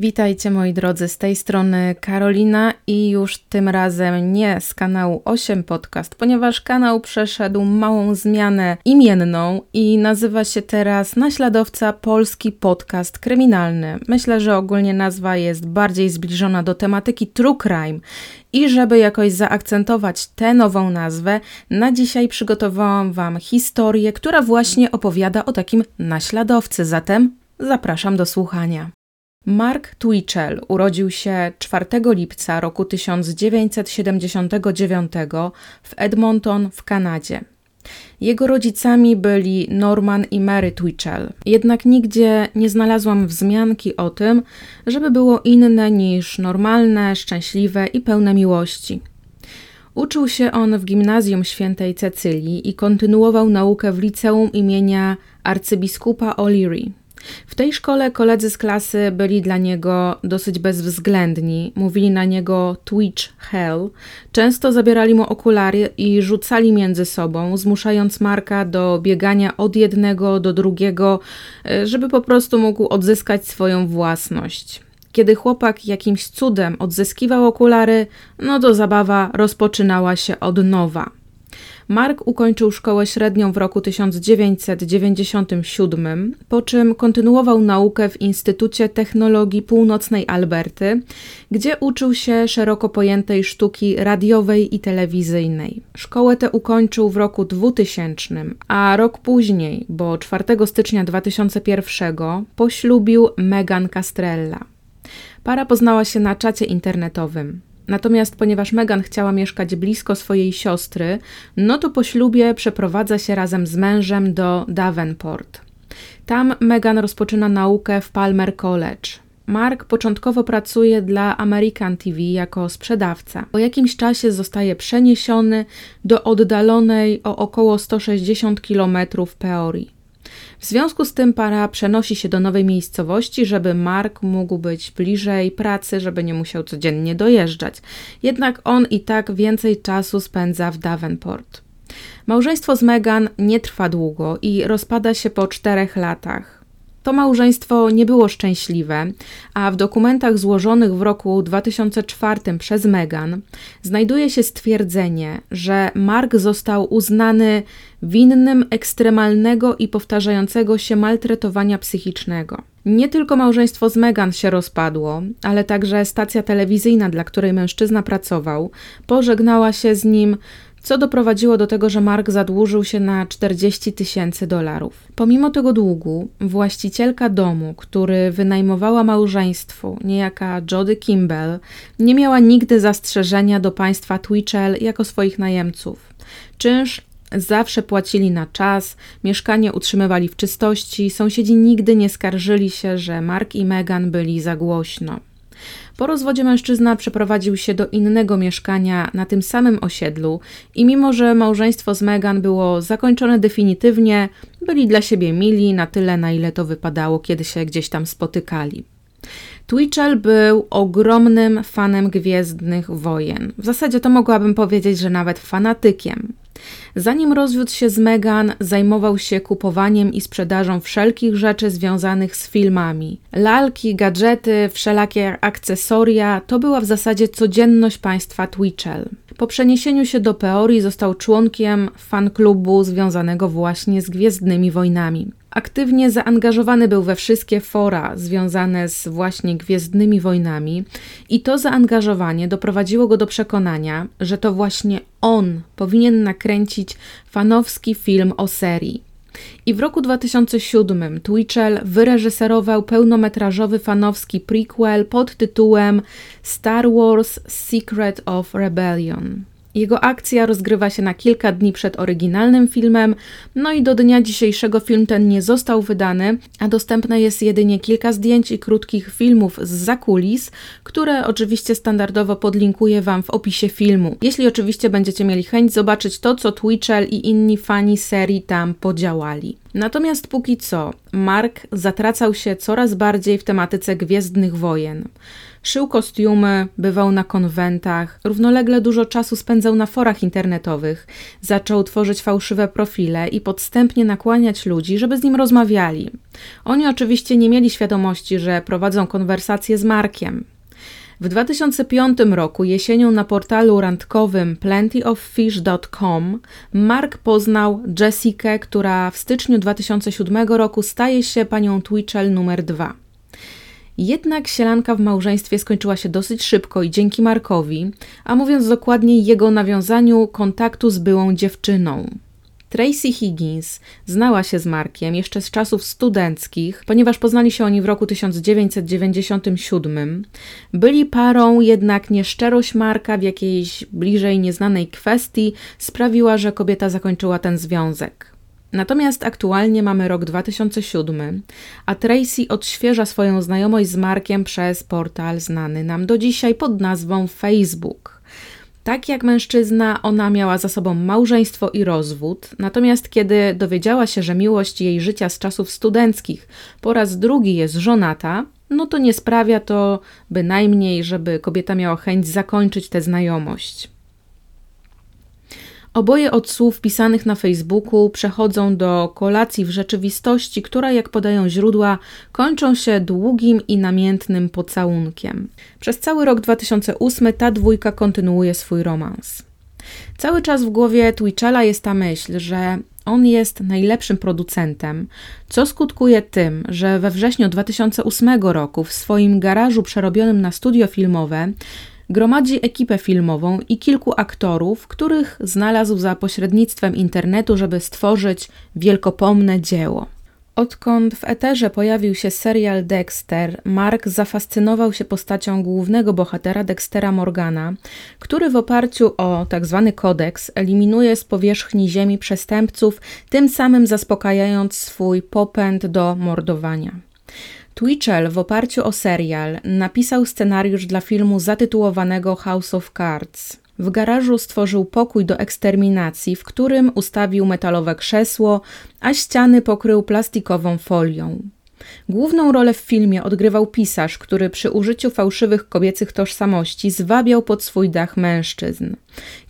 Witajcie moi drodzy, z tej strony Karolina i już tym razem nie z kanału 8 Podcast, ponieważ kanał przeszedł małą zmianę imienną i nazywa się teraz Naśladowca Polski Podcast Kryminalny. Myślę, że ogólnie nazwa jest bardziej zbliżona do tematyki true crime. I żeby jakoś zaakcentować tę nową nazwę, na dzisiaj przygotowałam Wam historię, która właśnie opowiada o takim naśladowcy, zatem zapraszam do słuchania. Mark Twitchell urodził się 4 lipca roku 1979 w Edmonton w Kanadzie. Jego rodzicami byli Norman i Mary Twitchell, jednak nigdzie nie znalazłam wzmianki o tym, żeby było inne niż normalne, szczęśliwe i pełne miłości. Uczył się on w Gimnazjum Świętej Cecylii i kontynuował naukę w liceum imienia arcybiskupa O'Leary. W tej szkole koledzy z klasy byli dla niego dosyć bezwzględni, mówili na niego Twitch Hell, często zabierali mu okulary i rzucali między sobą, zmuszając Marka do biegania od jednego do drugiego, żeby po prostu mógł odzyskać swoją własność. Kiedy chłopak jakimś cudem odzyskiwał okulary, no to zabawa rozpoczynała się od nowa. Mark ukończył szkołę średnią w roku 1997, po czym kontynuował naukę w Instytucie Technologii Północnej Alberty, gdzie uczył się szeroko pojętej sztuki radiowej i telewizyjnej. Szkołę tę ukończył w roku 2000, a rok później, bo 4 stycznia 2001, poślubił Meghan Castrella. Para poznała się na czacie internetowym. Natomiast ponieważ Meghan chciała mieszkać blisko swojej siostry, no to po ślubie przeprowadza się razem z mężem do Davenport. Tam Meghan rozpoczyna naukę w Palmer College. Mark początkowo pracuje dla American TV jako sprzedawca. Po jakimś czasie zostaje przeniesiony do oddalonej o około 160 km Peorii. W związku z tym para przenosi się do nowej miejscowości, żeby Mark mógł być bliżej pracy, żeby nie musiał codziennie dojeżdżać. Jednak on i tak więcej czasu spędza w Davenport. Małżeństwo z Meghan nie trwa długo i rozpada się po 4 latach. To małżeństwo nie było szczęśliwe, a w dokumentach złożonych w roku 2004 przez Meghan znajduje się stwierdzenie, że Mark został uznany winnym ekstremalnego i powtarzającego się maltretowania psychicznego. Nie tylko małżeństwo z Meghan się rozpadło, ale także stacja telewizyjna, dla której mężczyzna pracował, pożegnała się z nim, co doprowadziło do tego, że Mark zadłużył się na $40,000. Pomimo tego długu właścicielka domu, który wynajmowała małżeństwu, niejaka Jody Kimball, nie miała nigdy zastrzeżenia do państwa Twitchell jako swoich najemców. Czynsz zawsze płacili na czas, mieszkanie utrzymywali w czystości, sąsiedzi nigdy nie skarżyli się, że Mark i Meghan byli za głośno. Po rozwodzie mężczyzna przeprowadził się do innego mieszkania na tym samym osiedlu i mimo, że małżeństwo z Meghan było zakończone definitywnie, byli dla siebie mili na tyle, na ile to wypadało, kiedy się gdzieś tam spotykali. Twitchell był ogromnym fanem Gwiezdnych Wojen. W zasadzie to mogłabym powiedzieć, że nawet fanatykiem. Zanim rozwiódł się z Meghan, zajmował się kupowaniem i sprzedażą wszelkich rzeczy związanych z filmami. Lalki, gadżety, wszelakie akcesoria to była w zasadzie codzienność państwa Twitchell. Po przeniesieniu się do Peorii został członkiem fanklubu związanego właśnie z Gwiezdnymi Wojnami. Aktywnie zaangażowany był we wszystkie fora związane z właśnie Gwiezdnymi Wojnami i to zaangażowanie doprowadziło go do przekonania, że to właśnie on powinien nakręcić fanowski film o serii. I w roku 2007 Twitchell wyreżyserował pełnometrażowy fanowski prequel pod tytułem Star Wars: Secret of Rebellion. Jego akcja rozgrywa się na kilka dni przed oryginalnym filmem, no i do dnia dzisiejszego film ten nie został wydany, a dostępne jest jedynie kilka zdjęć i krótkich filmów z zakulis, które oczywiście standardowo podlinkuję Wam w opisie filmu, jeśli oczywiście będziecie mieli chęć zobaczyć to, co Twitchell i inni fani serii tam podziałali. Natomiast póki co Mark zatracał się coraz bardziej w tematyce Gwiezdnych Wojen. Szył kostiumy, bywał na konwentach, równolegle dużo czasu spędzał na forach internetowych, zaczął tworzyć fałszywe profile i podstępnie nakłaniać ludzi, żeby z nim rozmawiali. Oni oczywiście nie mieli świadomości, że prowadzą konwersacje z Markiem. W 2005 roku jesienią na portalu randkowym plentyoffish.com Mark poznał Jessikę, która w styczniu 2007 roku staje się panią Twitchell numer 2. Jednak sielanka w małżeństwie skończyła się dosyć szybko i dzięki Markowi, a mówiąc dokładniej jego nawiązaniu kontaktu z byłą dziewczyną. Tracy Higgins znała się z Markiem jeszcze z czasów studenckich, ponieważ poznali się oni w roku 1997. Byli parą, jednak nieszczerość Marka w jakiejś bliżej nieznanej kwestii sprawiła, że kobieta zakończyła ten związek. Natomiast aktualnie mamy rok 2007, a Tracy odświeża swoją znajomość z Markiem przez portal znany nam do dzisiaj pod nazwą Facebook. Tak jak mężczyzna, ona miała za sobą małżeństwo i rozwód, natomiast kiedy dowiedziała się, że miłość jej życia z czasów studenckich po raz drugi jest żonata, no to nie sprawia to bynajmniej, żeby kobieta miała chęć zakończyć tę znajomość. Oboje od słów pisanych na Facebooku przechodzą do kolacji w rzeczywistości, która, jak podają źródła, kończą się długim i namiętnym pocałunkiem. Przez cały rok 2008 ta dwójka kontynuuje swój romans. Cały czas w głowie Twitchella jest ta myśl, że on jest najlepszym producentem, co skutkuje tym, że we wrześniu 2008 roku w swoim garażu przerobionym na studio filmowe gromadzi ekipę filmową i kilku aktorów, których znalazł za pośrednictwem internetu, żeby stworzyć wielkopomne dzieło. Odkąd w eterze pojawił się serial Dexter, Mark zafascynował się postacią głównego bohatera Dextera Morgana, który w oparciu o tzw. kodeks eliminuje z powierzchni ziemi przestępców, tym samym zaspokajając swój popęd do mordowania. Twitchell w oparciu o serial napisał scenariusz dla filmu zatytułowanego House of Cards. W garażu stworzył pokój do eksterminacji, w którym ustawił metalowe krzesło, a ściany pokrył plastikową folią. Główną rolę w filmie odgrywał pisarz, który przy użyciu fałszywych kobiecych tożsamości zwabiał pod swój dach mężczyzn.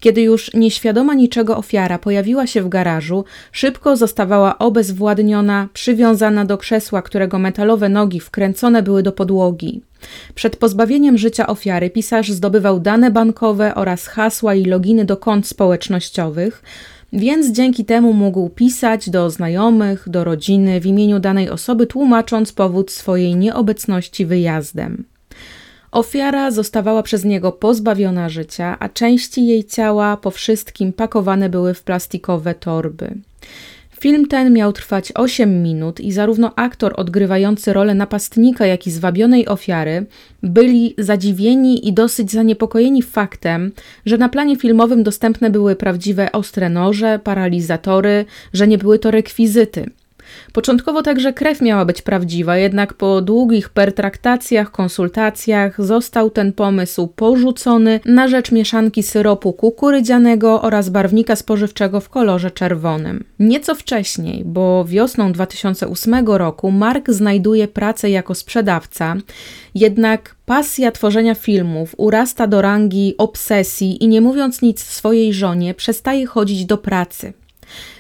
Kiedy już nieświadoma niczego ofiara pojawiła się w garażu, szybko zostawała obezwładniona, przywiązana do krzesła, którego metalowe nogi wkręcone były do podłogi. Przed pozbawieniem życia ofiary pisarz zdobywał dane bankowe oraz hasła i loginy do kont społecznościowych, więc dzięki temu mógł pisać do znajomych, do rodziny w imieniu danej osoby, tłumacząc powód swojej nieobecności wyjazdem. Ofiara zostawała przez niego pozbawiona życia, a części jej ciała po wszystkim pakowane były w plastikowe torby. Film ten miał trwać 8 minut i zarówno aktor odgrywający rolę napastnika, jak i zwabionej ofiary byli zadziwieni i dosyć zaniepokojeni faktem, że na planie filmowym dostępne były prawdziwe ostre noże, paralizatory, że nie były to rekwizyty. Początkowo także krew miała być prawdziwa, jednak po długich pertraktacjach, konsultacjach został ten pomysł porzucony na rzecz mieszanki syropu kukurydzianego oraz barwnika spożywczego w kolorze czerwonym. Nieco wcześniej, bo wiosną 2008 roku Mark znajduje pracę jako sprzedawca, jednak pasja tworzenia filmów urasta do rangi obsesji i nie mówiąc nic swojej żonie, przestaje chodzić do pracy.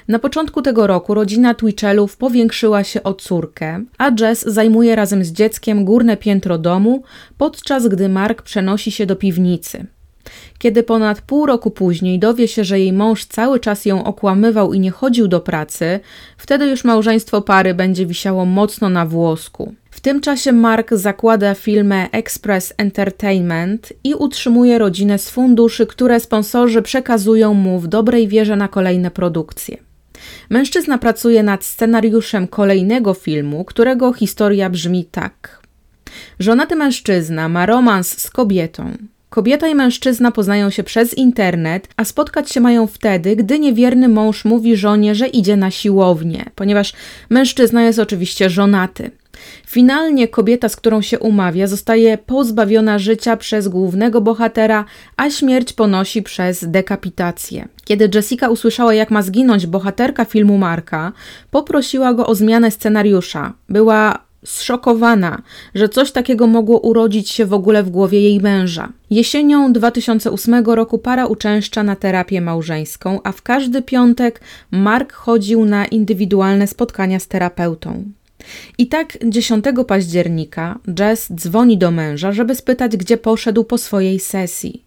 Na początku tego roku rodzina Twitchellów powiększyła się o córkę, a Jess zajmuje razem z dzieckiem górne piętro domu, podczas gdy Mark przenosi się do piwnicy. Kiedy ponad pół roku później dowie się, że jej mąż cały czas ją okłamywał i nie chodził do pracy, wtedy już małżeństwo pary będzie wisiało mocno na włosku. W tym czasie Mark zakłada firmę Express Entertainment i utrzymuje rodzinę z funduszy, które sponsorzy przekazują mu w dobrej wierze na kolejne produkcje. Mężczyzna pracuje nad scenariuszem kolejnego filmu, którego historia brzmi tak. Żonaty mężczyzna ma romans z kobietą. Kobieta i mężczyzna poznają się przez internet, a spotkać się mają wtedy, gdy niewierny mąż mówi żonie, że idzie na siłownię, ponieważ mężczyzna jest oczywiście żonaty. Finalnie kobieta, z którą się umawia, zostaje pozbawiona życia przez głównego bohatera, a śmierć ponosi przez dekapitację. Kiedy Jessika usłyszała, jak ma zginąć bohaterka filmu Marka, poprosiła go o zmianę scenariusza. Była zszokowana, że coś takiego mogło urodzić się w ogóle w głowie jej męża. Jesienią 2008 roku para uczęszcza na terapię małżeńską, a w każdy piątek Mark chodził na indywidualne spotkania z terapeutą. I tak 10 października Jess dzwoni do męża, żeby spytać, gdzie poszedł po swojej sesji.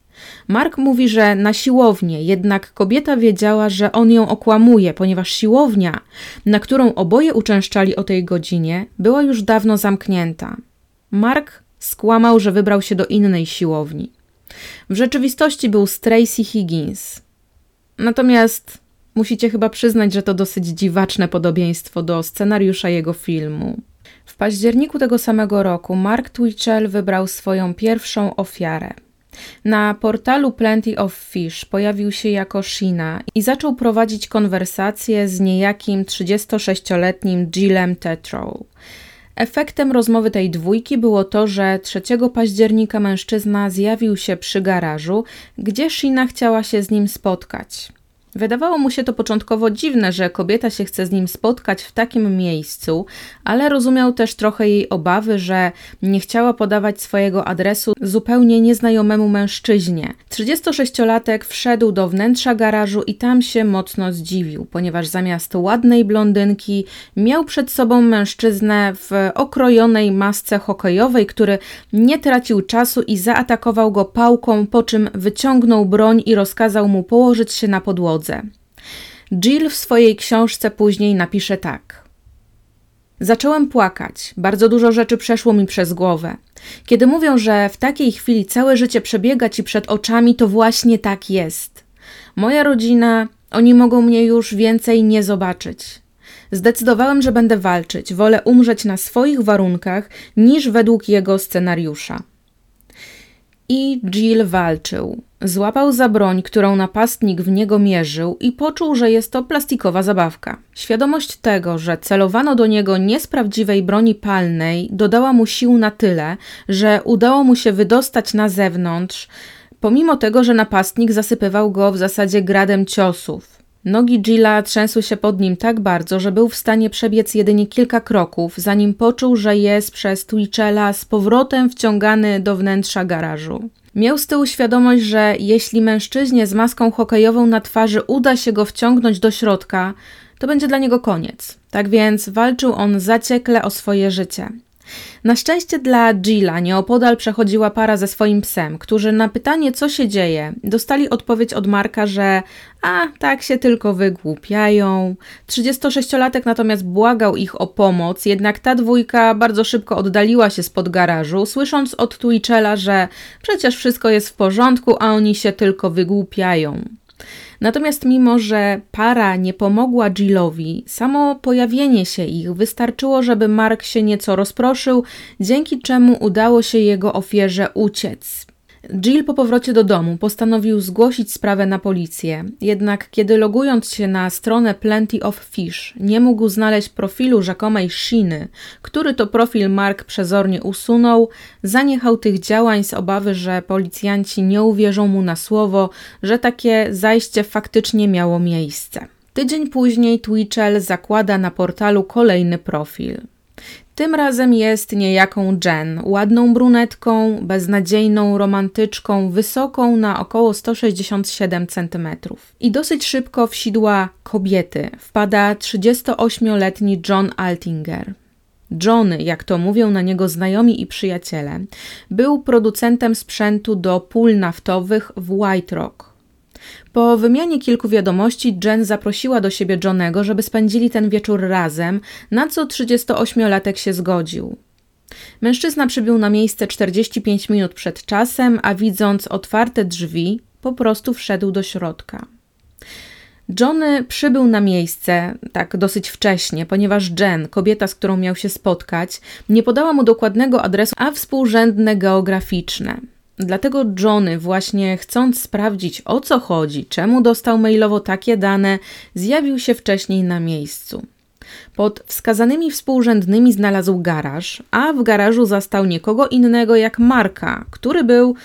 Mark mówi, że na siłownię, jednak kobieta wiedziała, że on ją okłamuje, ponieważ siłownia, na którą oboje uczęszczali o tej godzinie, była już dawno zamknięta. Mark skłamał, że wybrał się do innej siłowni. W rzeczywistości był z Tracy Higgins. Natomiast musicie chyba przyznać, że to dosyć dziwaczne podobieństwo do scenariusza jego filmu. W październiku tego samego roku Mark Twitchell wybrał swoją pierwszą ofiarę. Na portalu Plenty of Fish pojawił się jako Shina i zaczął prowadzić konwersacje z niejakim 36-letnim Jillem Tetreault. Efektem rozmowy tej dwójki było to, że 3 października mężczyzna zjawił się przy garażu, gdzie Shina chciała się z nim spotkać. Wydawało mu się to początkowo dziwne, że kobieta się chce z nim spotkać w takim miejscu, ale rozumiał też trochę jej obawy, że nie chciała podawać swojego adresu zupełnie nieznajomemu mężczyźnie. 36-latek wszedł do wnętrza garażu i tam się mocno zdziwił, ponieważ zamiast ładnej blondynki miał przed sobą mężczyznę w okrojonej masce hokejowej, który nie tracił czasu i zaatakował go pałką, po czym wyciągnął broń i rozkazał mu położyć się na podłodze. Jill w swojej książce później napisze tak. Zacząłem płakać. Bardzo dużo rzeczy przeszło mi przez głowę. Kiedy mówią, że w takiej chwili całe życie przebiega ci przed oczami, to właśnie tak jest. Moja rodzina, oni mogą mnie już więcej nie zobaczyć. Zdecydowałem, że będę walczyć. Wolę umrzeć na swoich warunkach niż według jego scenariusza. I Jill walczył. Złapał za broń, którą napastnik w niego mierzył i poczuł, że jest to plastikowa zabawka. Świadomość tego, że celowano do niego nie z prawdziwej broni palnej, dodała mu sił na tyle, że udało mu się wydostać na zewnątrz, pomimo tego, że napastnik zasypywał go w zasadzie gradem ciosów. Nogi Jilla trzęsły się pod nim tak bardzo, że był w stanie przebiec jedynie kilka kroków, zanim poczuł, że jest przez Twitchella z powrotem wciągany do wnętrza garażu. Miał z tyłu świadomość, że jeśli mężczyźnie z maską hokejową na twarzy uda się go wciągnąć do środka, to będzie dla niego koniec. Tak więc walczył on zaciekle o swoje życie. Na szczęście dla Jilla nieopodal przechodziła para ze swoim psem, którzy na pytanie, co się dzieje, dostali odpowiedź od Marka, że tak się tylko wygłupiają. 36-latek natomiast błagał ich o pomoc, jednak ta dwójka bardzo szybko oddaliła się spod garażu, słysząc od Twitchella, że przecież wszystko jest w porządku, a oni się tylko wygłupiają. Natomiast mimo, że para nie pomogła Jillowi, samo pojawienie się ich wystarczyło, żeby Mark się nieco rozproszył, dzięki czemu udało się jego ofierze uciec. Jill po powrocie do domu postanowił zgłosić sprawę na policję, jednak kiedy logując się na stronę Plenty of Fish nie mógł znaleźć profilu rzekomej Shiny, który to profil Mark przezornie usunął, zaniechał tych działań z obawy, że policjanci nie uwierzą mu na słowo, że takie zajście faktycznie miało miejsce. Tydzień później Twitchell zakłada na portalu kolejny profil. Tym razem jest niejaką Jen, ładną brunetką, beznadziejną romantyczką, wysoką na około 167 cm. I dosyć szybko w sidła kobiety wpada 38-letni John Altinger. Johnny, jak to mówią na niego znajomi i przyjaciele, był producentem sprzętu do pól naftowych w White Rock. Po wymianie kilku wiadomości Jen zaprosiła do siebie Johnnego, żeby spędzili ten wieczór razem, na co 38-latek się zgodził. Mężczyzna przybył na miejsce 45 minut przed czasem, a widząc otwarte drzwi, po prostu wszedł do środka. Johnny przybył na miejsce tak dosyć wcześnie, ponieważ Jen, kobieta, z którą miał się spotkać, nie podała mu dokładnego adresu, a współrzędne geograficzne. Dlatego Johnny, właśnie chcąc sprawdzić, o co chodzi, czemu dostał mailowo takie dane, zjawił się wcześniej na miejscu. Pod wskazanymi współrzędnymi znalazł garaż, a w garażu zastał nikogo innego jak Marka, który był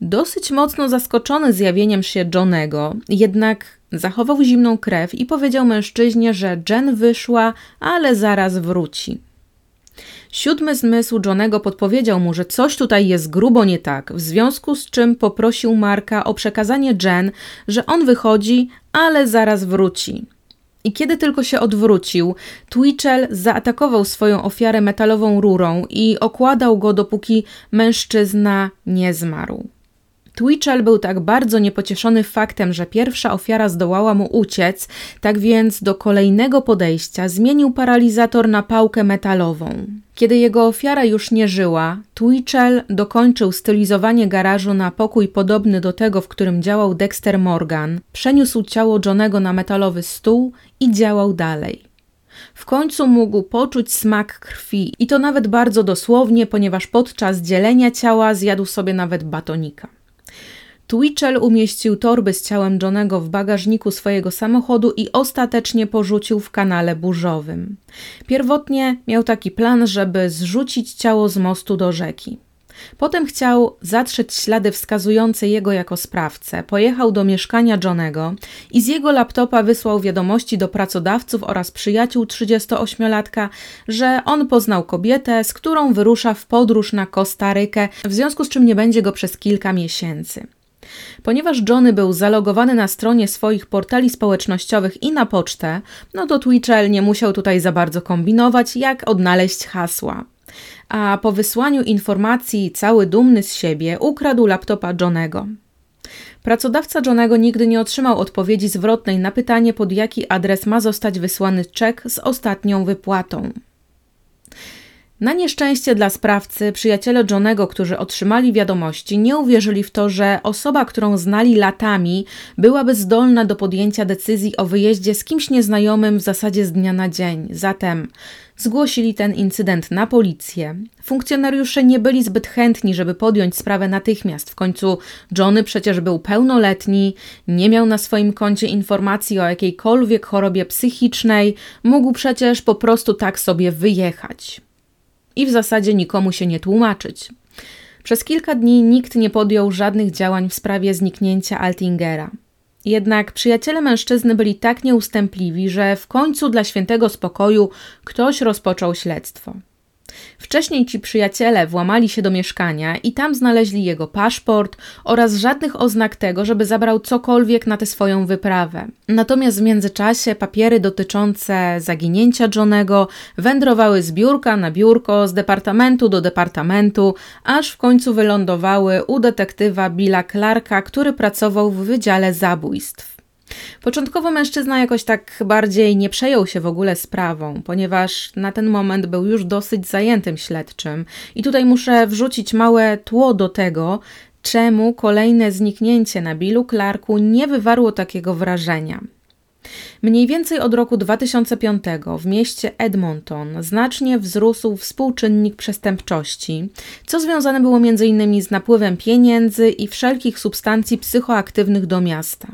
dosyć mocno zaskoczony zjawieniem się Johnego, jednak zachował zimną krew i powiedział mężczyźnie, że Jen wyszła, ale zaraz wróci. Siódmy zmysł Johnego podpowiedział mu, że coś tutaj jest grubo nie tak, w związku z czym poprosił Marka o przekazanie Jen, że on wychodzi, ale zaraz wróci. I kiedy tylko się odwrócił, Twitchell zaatakował swoją ofiarę metalową rurą i okładał go, dopóki mężczyzna nie zmarł. Twitchell był tak bardzo niepocieszony faktem, że pierwsza ofiara zdołała mu uciec, tak więc do kolejnego podejścia zmienił paralizator na pałkę metalową. Kiedy jego ofiara już nie żyła, Twitchell dokończył stylizowanie garażu na pokój podobny do tego, w którym działał Dexter Morgan, przeniósł ciało Johnego na metalowy stół i działał dalej. W końcu mógł poczuć smak krwi i to nawet bardzo dosłownie, ponieważ podczas dzielenia ciała zjadł sobie nawet batonika. Twitchell umieścił torby z ciałem Johnego w bagażniku swojego samochodu i ostatecznie porzucił w kanale burzowym. Pierwotnie miał taki plan, żeby zrzucić ciało z mostu do rzeki. Potem chciał zatrzeć ślady wskazujące jego jako sprawcę, pojechał do mieszkania Johnego i z jego laptopa wysłał wiadomości do pracodawców oraz przyjaciół 38-latka, że on poznał kobietę, z którą wyrusza w podróż na Kostarykę, w związku z czym nie będzie go przez kilka miesięcy. Ponieważ Johnny był zalogowany na stronie swoich portali społecznościowych i na pocztę, to Twitchell nie musiał tutaj za bardzo kombinować, jak odnaleźć hasła. A po wysłaniu informacji, cały dumny z siebie, ukradł laptopa Johnego. Pracodawca Johnego nigdy nie otrzymał odpowiedzi zwrotnej na pytanie, pod jaki adres ma zostać wysłany czek z ostatnią wypłatą. Na nieszczęście dla sprawcy, przyjaciele Johnego, którzy otrzymali wiadomości, nie uwierzyli w to, że osoba, którą znali latami, byłaby zdolna do podjęcia decyzji o wyjeździe z kimś nieznajomym w zasadzie z dnia na dzień. Zatem zgłosili ten incydent na policję. Funkcjonariusze nie byli zbyt chętni, żeby podjąć sprawę natychmiast. W końcu Johnny przecież był pełnoletni, nie miał na swoim koncie informacji o jakiejkolwiek chorobie psychicznej, mógł przecież po prostu tak sobie wyjechać. I w zasadzie nikomu się nie tłumaczyć. Przez kilka dni nikt nie podjął żadnych działań w sprawie zniknięcia Altingera. Jednak przyjaciele mężczyzny byli tak nieustępliwi, że w końcu dla świętego spokoju ktoś rozpoczął śledztwo. Wcześniej ci przyjaciele włamali się do mieszkania i tam znaleźli jego paszport oraz żadnych oznak tego, żeby zabrał cokolwiek na tę swoją wyprawę. Natomiast w międzyczasie papiery dotyczące zaginięcia Johnego wędrowały z biurka na biurko, z departamentu do departamentu, aż w końcu wylądowały u detektywa Billa Clarka, który pracował w Wydziale Zabójstw. Początkowo mężczyzna jakoś tak bardziej nie przejął się w ogóle sprawą, ponieważ na ten moment był już dosyć zajętym śledczym. I tutaj muszę wrzucić małe tło do tego, czemu kolejne zniknięcie na Billu Clarku nie wywarło takiego wrażenia. Mniej więcej od roku 2005 w mieście Edmonton znacznie wzrósł współczynnik przestępczości, co związane było m.in. z napływem pieniędzy i wszelkich substancji psychoaktywnych do miasta.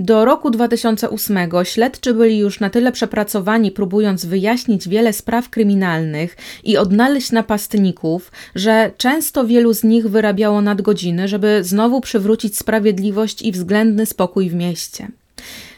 Do roku 2008 śledczy byli już na tyle przepracowani, próbując wyjaśnić wiele spraw kryminalnych i odnaleźć napastników, że często wielu z nich wyrabiało nadgodziny, żeby znowu przywrócić sprawiedliwość i względny spokój w mieście.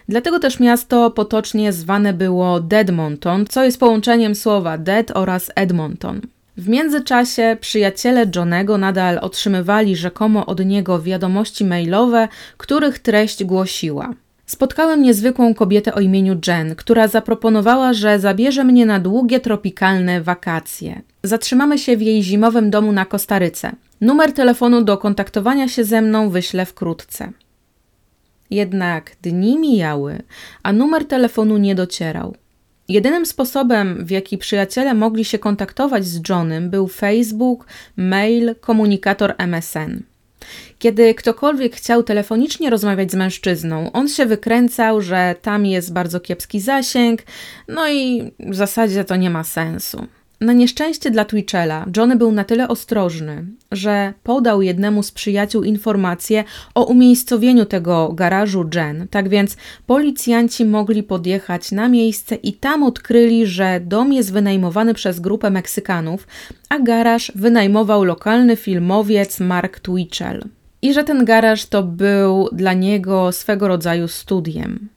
Dlatego też miasto potocznie zwane było Deadmonton, co jest połączeniem słowa dead oraz Edmonton. W międzyczasie przyjaciele Johnego nadal otrzymywali rzekomo od niego wiadomości mailowe, których treść głosiła: spotkałem niezwykłą kobietę o imieniu Jen, która zaproponowała, że zabierze mnie na długie tropikalne wakacje. Zatrzymamy się w jej zimowym domu na Kostaryce. Numer telefonu do kontaktowania się ze mną wyślę wkrótce. Jednak dni mijały, a numer telefonu nie docierał. Jedynym sposobem, w jaki przyjaciele mogli się kontaktować z Johnem, był Facebook, mail, komunikator MSN. Kiedy ktokolwiek chciał telefonicznie rozmawiać z mężczyzną, on się wykręcał, że tam jest bardzo kiepski zasięg, i w zasadzie to nie ma sensu. Na nieszczęście dla Twitchella, Johnny był na tyle ostrożny, że podał jednemu z przyjaciół informację o umiejscowieniu tego garażu Jen. Tak więc policjanci mogli podjechać na miejsce i tam odkryli, że dom jest wynajmowany przez grupę Meksykanów, a garaż wynajmował lokalny filmowiec Mark Twitchell. I że ten garaż to był dla niego swego rodzaju studiem.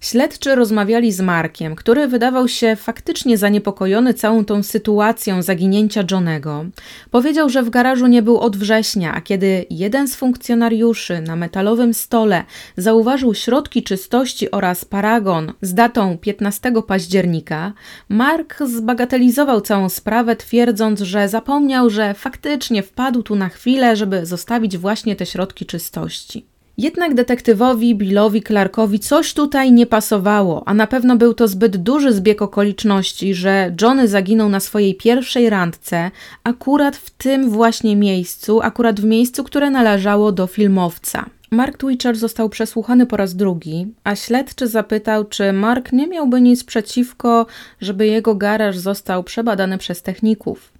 Śledczy rozmawiali z Markiem, który wydawał się faktycznie zaniepokojony całą tą sytuacją zaginięcia Johnnego. Powiedział, że w garażu nie był od września, a kiedy jeden z funkcjonariuszy na metalowym stole zauważył środki czystości oraz paragon z datą 15 października, Mark zbagatelizował całą sprawę, twierdząc, że zapomniał, że faktycznie wpadł tu na chwilę, żeby zostawić właśnie te środki czystości. Jednak detektywowi Billowi Clarkowi coś tutaj nie pasowało, a na pewno był to zbyt duży zbieg okoliczności, że Johnny zaginął na swojej pierwszej randce akurat w tym właśnie miejscu, akurat w miejscu, które należało do filmowca. Mark Twitchell został przesłuchany po raz drugi, a śledczy zapytał, czy Mark nie miałby nic przeciwko, żeby jego garaż został przebadany przez techników.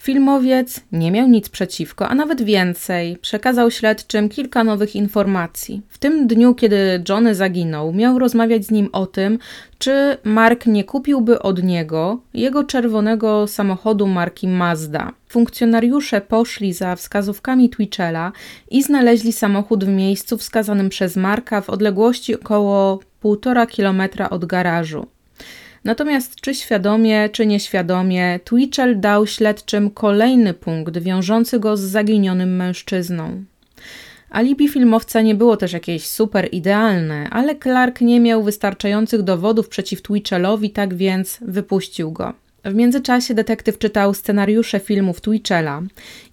Filmowiec nie miał nic przeciwko, a nawet więcej, przekazał śledczym kilka nowych informacji. W tym dniu, kiedy Johnny zaginął, miał rozmawiać z nim o tym, czy Mark nie kupiłby od niego jego czerwonego samochodu marki Mazda. Funkcjonariusze poszli za wskazówkami Twitchella i znaleźli samochód w miejscu wskazanym przez Marka w odległości około 1,5 kilometra od garażu. Natomiast czy świadomie, czy nieświadomie, Twitchell dał śledczym kolejny punkt wiążący go z zaginionym mężczyzną. Alibi filmowca nie było też jakieś super idealne, ale Clark nie miał wystarczających dowodów przeciw Twitchellowi, tak więc wypuścił go. W międzyczasie detektyw czytał scenariusze filmów Twitchella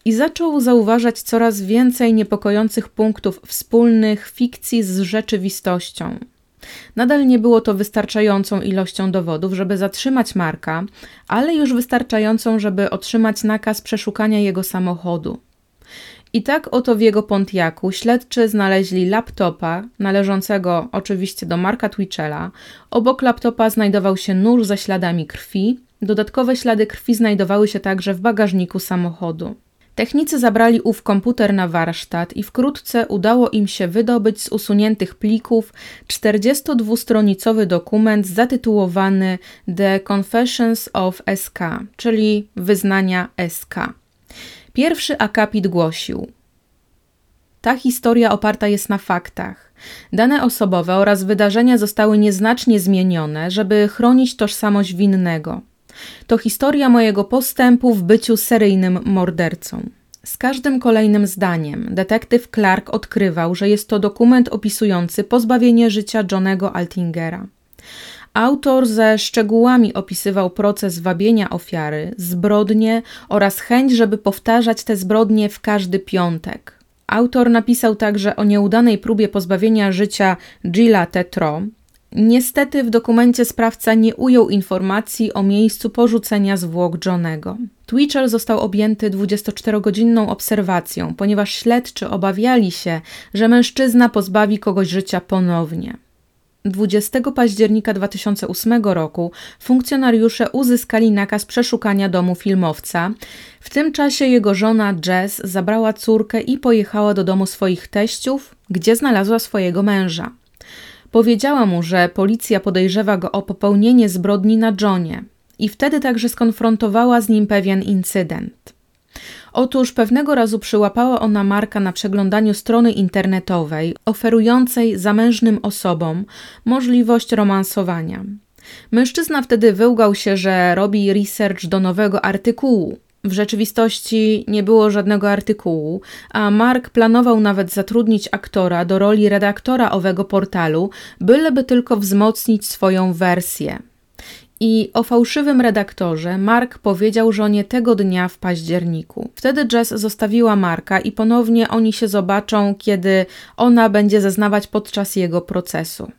i zaczął zauważać coraz więcej niepokojących punktów wspólnych fikcji z rzeczywistością. Nadal nie było to wystarczającą ilością dowodów, żeby zatrzymać Marka, ale już wystarczającą, żeby otrzymać nakaz przeszukania jego samochodu. I tak oto w jego Pontiaku śledczy znaleźli laptopa, należącego oczywiście do Marka Twitchella. Obok laptopa znajdował się nóż ze śladami krwi. Dodatkowe ślady krwi znajdowały się także w bagażniku samochodu. Technicy zabrali ów komputer na warsztat i wkrótce udało im się wydobyć z usuniętych plików 42-stronicowy dokument zatytułowany The Confessions of SK, czyli Wyznania SK. Pierwszy akapit głosił: ta historia oparta jest na faktach. Dane osobowe oraz wydarzenia zostały nieznacznie zmienione, żeby chronić tożsamość winnego. To historia mojego postępu w byciu seryjnym mordercą. Z każdym kolejnym zdaniem detektyw Clark odkrywał, że jest to dokument opisujący pozbawienie życia Johnego Altingera. Autor ze szczegółami opisywał proces wabienia ofiary, zbrodnie oraz chęć, żeby powtarzać te zbrodnie w każdy piątek. Autor napisał także o nieudanej próbie pozbawienia życia Jilla Tetreault. Niestety w dokumencie sprawca nie ujął informacji o miejscu porzucenia zwłok Johnego. Twitchell został objęty 24-godzinną obserwacją, ponieważ śledczy obawiali się, że mężczyzna pozbawi kogoś życia ponownie. 20 października 2008 roku funkcjonariusze uzyskali nakaz przeszukania domu filmowca. W tym czasie jego żona Jess zabrała córkę i pojechała do domu swoich teściów, gdzie znalazła swojego męża. Powiedziała mu, że policja podejrzewa go o popełnienie zbrodni na Johnie i wtedy także skonfrontowała z nim pewien incydent. Otóż pewnego razu przyłapała ona Marka na przeglądaniu strony internetowej oferującej zamężnym osobom możliwość romansowania. Mężczyzna wtedy wyłgał się, że robi research do nowego artykułu. W rzeczywistości nie było żadnego artykułu, a Mark planował nawet zatrudnić aktora do roli redaktora owego portalu, byleby tylko wzmocnić swoją wersję. I o fałszywym redaktorze Mark powiedział żonie tego dnia w październiku. Wtedy Jess zostawiła Marka i ponownie oni się zobaczą, kiedy ona będzie zeznawać podczas jego procesu.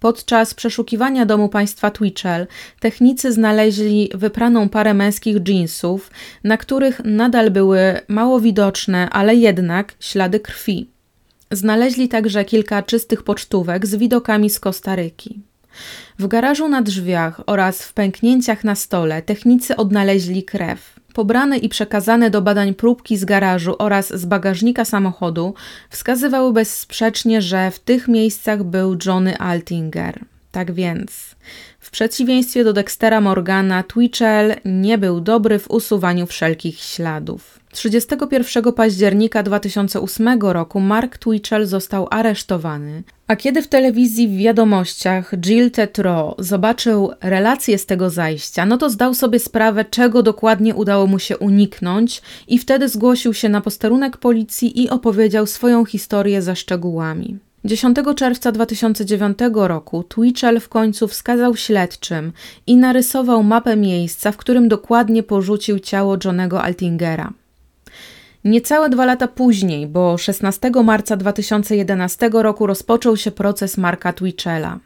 Podczas przeszukiwania domu państwa Twitchell technicy znaleźli wypraną parę męskich dżinsów, na których nadal były mało widoczne, ale jednak ślady krwi. Znaleźli także kilka czystych pocztówek z widokami z Kostaryki. W garażu na drzwiach oraz w pęknięciach na stole technicy odnaleźli krew. Pobrane i przekazane do badań próbki z garażu oraz z bagażnika samochodu wskazywały bezsprzecznie, że w tych miejscach był Johnny Altinger. Tak więc, w przeciwieństwie do Dextera Morgana, Twitchell nie był dobry w usuwaniu wszelkich śladów. 31 października 2008 roku Mark Twitchell został aresztowany, a kiedy w telewizji w wiadomościach Jill Tetreault zobaczył relację z tego zajścia, no to zdał sobie sprawę, czego dokładnie udało mu się uniknąć i wtedy zgłosił się na posterunek policji i opowiedział swoją historię ze szczegółami. 10 czerwca 2009 roku Twitchell w końcu wskazał śledczym i narysował mapę miejsca, w którym dokładnie porzucił ciało Johnnego Altingera. Niecałe 2 lata później, bo 16 marca 2011 roku rozpoczął się proces Marka Twitchella.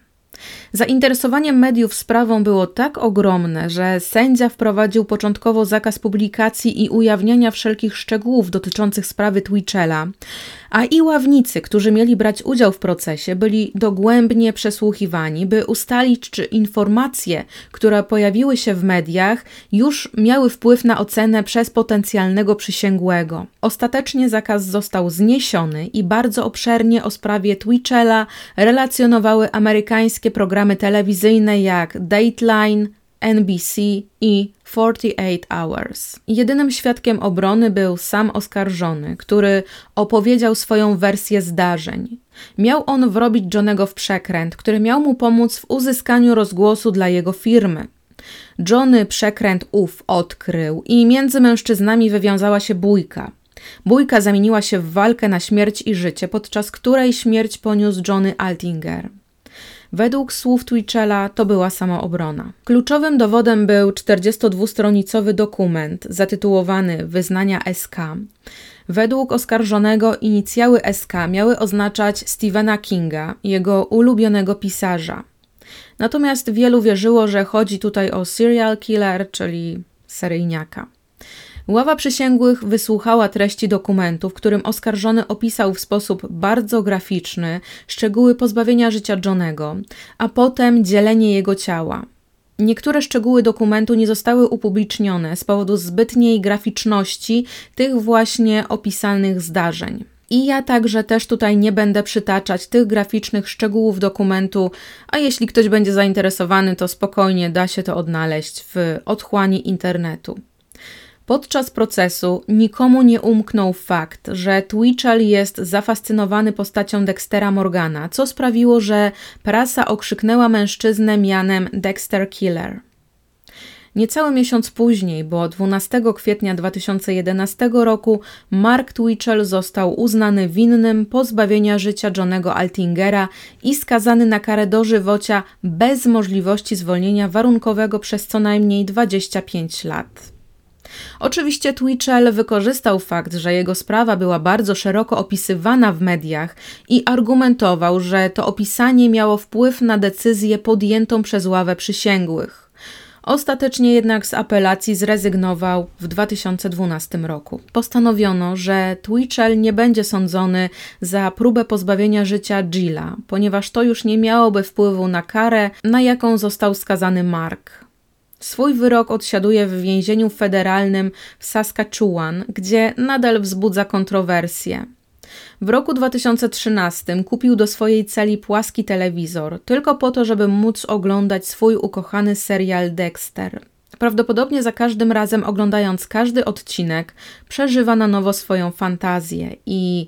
Zainteresowanie mediów sprawą było tak ogromne, że sędzia wprowadził początkowo zakaz publikacji i ujawniania wszelkich szczegółów dotyczących sprawy Twitchella, a i ławnicy, którzy mieli brać udział w procesie, byli dogłębnie przesłuchiwani, by ustalić, czy informacje, które pojawiły się w mediach, już miały wpływ na ocenę przez potencjalnego przysięgłego. Ostatecznie zakaz został zniesiony i bardzo obszernie o sprawie Twitchella relacjonowały amerykańskie programy telewizyjne jak Dateline, NBC i 48 Hours. Jedynym świadkiem obrony był sam oskarżony, który opowiedział swoją wersję zdarzeń. Miał on wrobić Johnnego w przekręt, który miał mu pomóc w uzyskaniu rozgłosu dla jego firmy. Johnny przekręt ów odkrył i między mężczyznami wywiązała się bójka. Bójka zamieniła się w walkę na śmierć i życie, podczas której śmierć poniósł Johnny Altinger. Według słów Twitchella to była samoobrona. Kluczowym dowodem był 42-stronicowy dokument zatytułowany Wyznania SK. Według oskarżonego inicjały SK miały oznaczać Stephena Kinga, jego ulubionego pisarza. Natomiast wielu wierzyło, że chodzi tutaj o serial killer, czyli seryjniaka. Ława przysięgłych wysłuchała treści dokumentu, w którym oskarżony opisał w sposób bardzo graficzny szczegóły pozbawienia życia Johnnego, a potem dzielenie jego ciała. Niektóre szczegóły dokumentu nie zostały upublicznione z powodu zbytniej graficzności tych właśnie opisanych zdarzeń. I ja także też tutaj nie będę przytaczać tych graficznych szczegółów dokumentu, a jeśli ktoś będzie zainteresowany, to spokojnie da się to odnaleźć w otchłani internetu. Podczas procesu nikomu nie umknął fakt, że Twitchell jest zafascynowany postacią Dextera Morgana, co sprawiło, że prasa okrzyknęła mężczyznę mianem Dexter Killer. Niecały miesiąc później, bo 12 kwietnia 2011 roku, Mark Twitchell został uznany winnym pozbawienia życia Johnnego Altingera i skazany na karę dożywocia bez możliwości zwolnienia warunkowego przez co najmniej 25 lat. Oczywiście Twitchell wykorzystał fakt, że jego sprawa była bardzo szeroko opisywana w mediach i argumentował, że to opisanie miało wpływ na decyzję podjętą przez ławę przysięgłych. Ostatecznie jednak z apelacji zrezygnował w 2012 roku. Postanowiono, że Twitchell nie będzie sądzony za próbę pozbawienia życia Jilla, ponieważ to już nie miałoby wpływu na karę, na jaką został skazany Mark. Swój wyrok odsiaduje w więzieniu federalnym w Saskatchewan, gdzie nadal wzbudza kontrowersje. W roku 2013 kupił do swojej celi płaski telewizor, tylko po to, żeby móc oglądać swój ukochany serial Dexter. Prawdopodobnie za każdym razem, oglądając każdy odcinek, przeżywa na nowo swoją fantazję i...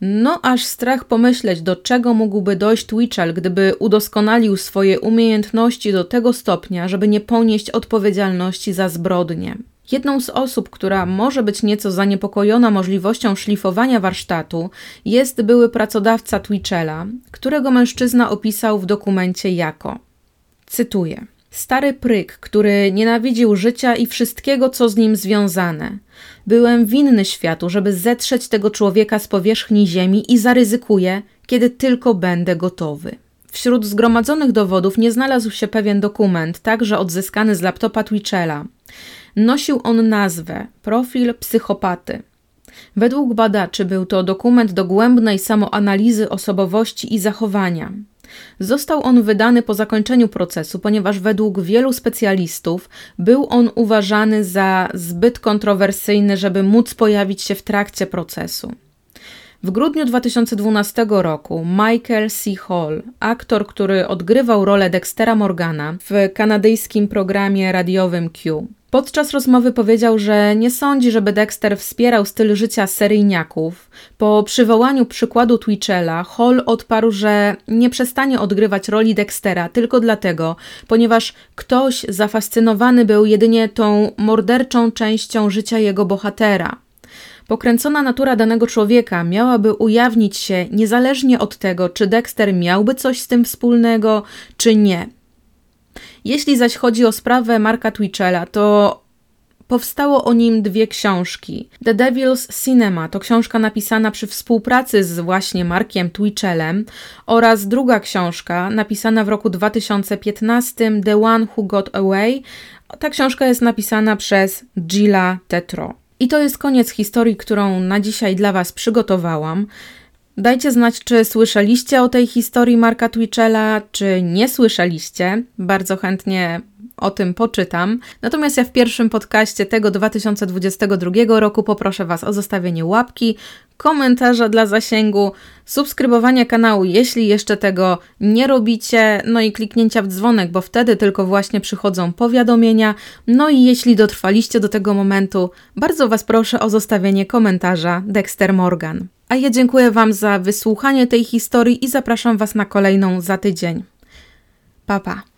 no aż strach pomyśleć, do czego mógłby dojść Twitchell, gdyby udoskonalił swoje umiejętności do tego stopnia, żeby nie ponieść odpowiedzialności za zbrodnie. Jedną z osób, która może być nieco zaniepokojona możliwością szlifowania warsztatu, jest były pracodawca Twitchella, którego mężczyzna opisał w dokumencie jako, cytuję, stary pryk, który nienawidził życia i wszystkiego, co z nim związane. Byłem winny światu, żeby zetrzeć tego człowieka z powierzchni ziemi i zaryzykuję, kiedy tylko będę gotowy. Wśród zgromadzonych dowodów nie znalazł się pewien dokument, także odzyskany z laptopa Twitchella. Nosił on nazwę Profil psychopaty. Według badaczy był to dokument dogłębnej samoanalizy osobowości i zachowania. Został on wydany po zakończeniu procesu, ponieważ według wielu specjalistów był on uważany za zbyt kontrowersyjny, żeby móc pojawić się w trakcie procesu. W grudniu 2012 roku Michael C. Hall, aktor, który odgrywał rolę Dextera Morgana w kanadyjskim programie radiowym Q, podczas rozmowy powiedział, że nie sądzi, żeby Dexter wspierał styl życia seryjniaków. Po przywołaniu przykładu Twitchella, Hall odparł, że nie przestanie odgrywać roli Dextera tylko dlatego, ponieważ ktoś zafascynowany był jedynie tą morderczą częścią życia jego bohatera. Pokręcona natura danego człowieka miałaby ujawnić się niezależnie od tego, czy Dexter miałby coś z tym wspólnego, czy nie. Jeśli zaś chodzi o sprawę Marka Twitchella, to powstało o nim dwie książki. The Devil's Cinema to książka napisana przy współpracy z właśnie Markiem Twitchellem oraz druga książka napisana w roku 2015 The One Who Got Away. Ta książka jest napisana przez Jilla Tetreault. I to jest koniec historii, którą na dzisiaj dla Was przygotowałam. Dajcie znać, czy słyszeliście o tej historii Marka Twitchella, czy nie słyszeliście. Bardzo chętnie o tym poczytam. Natomiast ja w pierwszym podcaście tego 2022 roku poproszę Was o zostawienie łapki, komentarza dla zasięgu, subskrybowania kanału, jeśli jeszcze tego nie robicie, no i kliknięcia w dzwonek, bo wtedy tylko właśnie przychodzą powiadomienia. No i jeśli dotrwaliście do tego momentu, bardzo Was proszę o zostawienie komentarza Dexter Morgan. A ja dziękuję Wam za wysłuchanie tej historii i zapraszam Was na kolejną za tydzień. Pa, pa.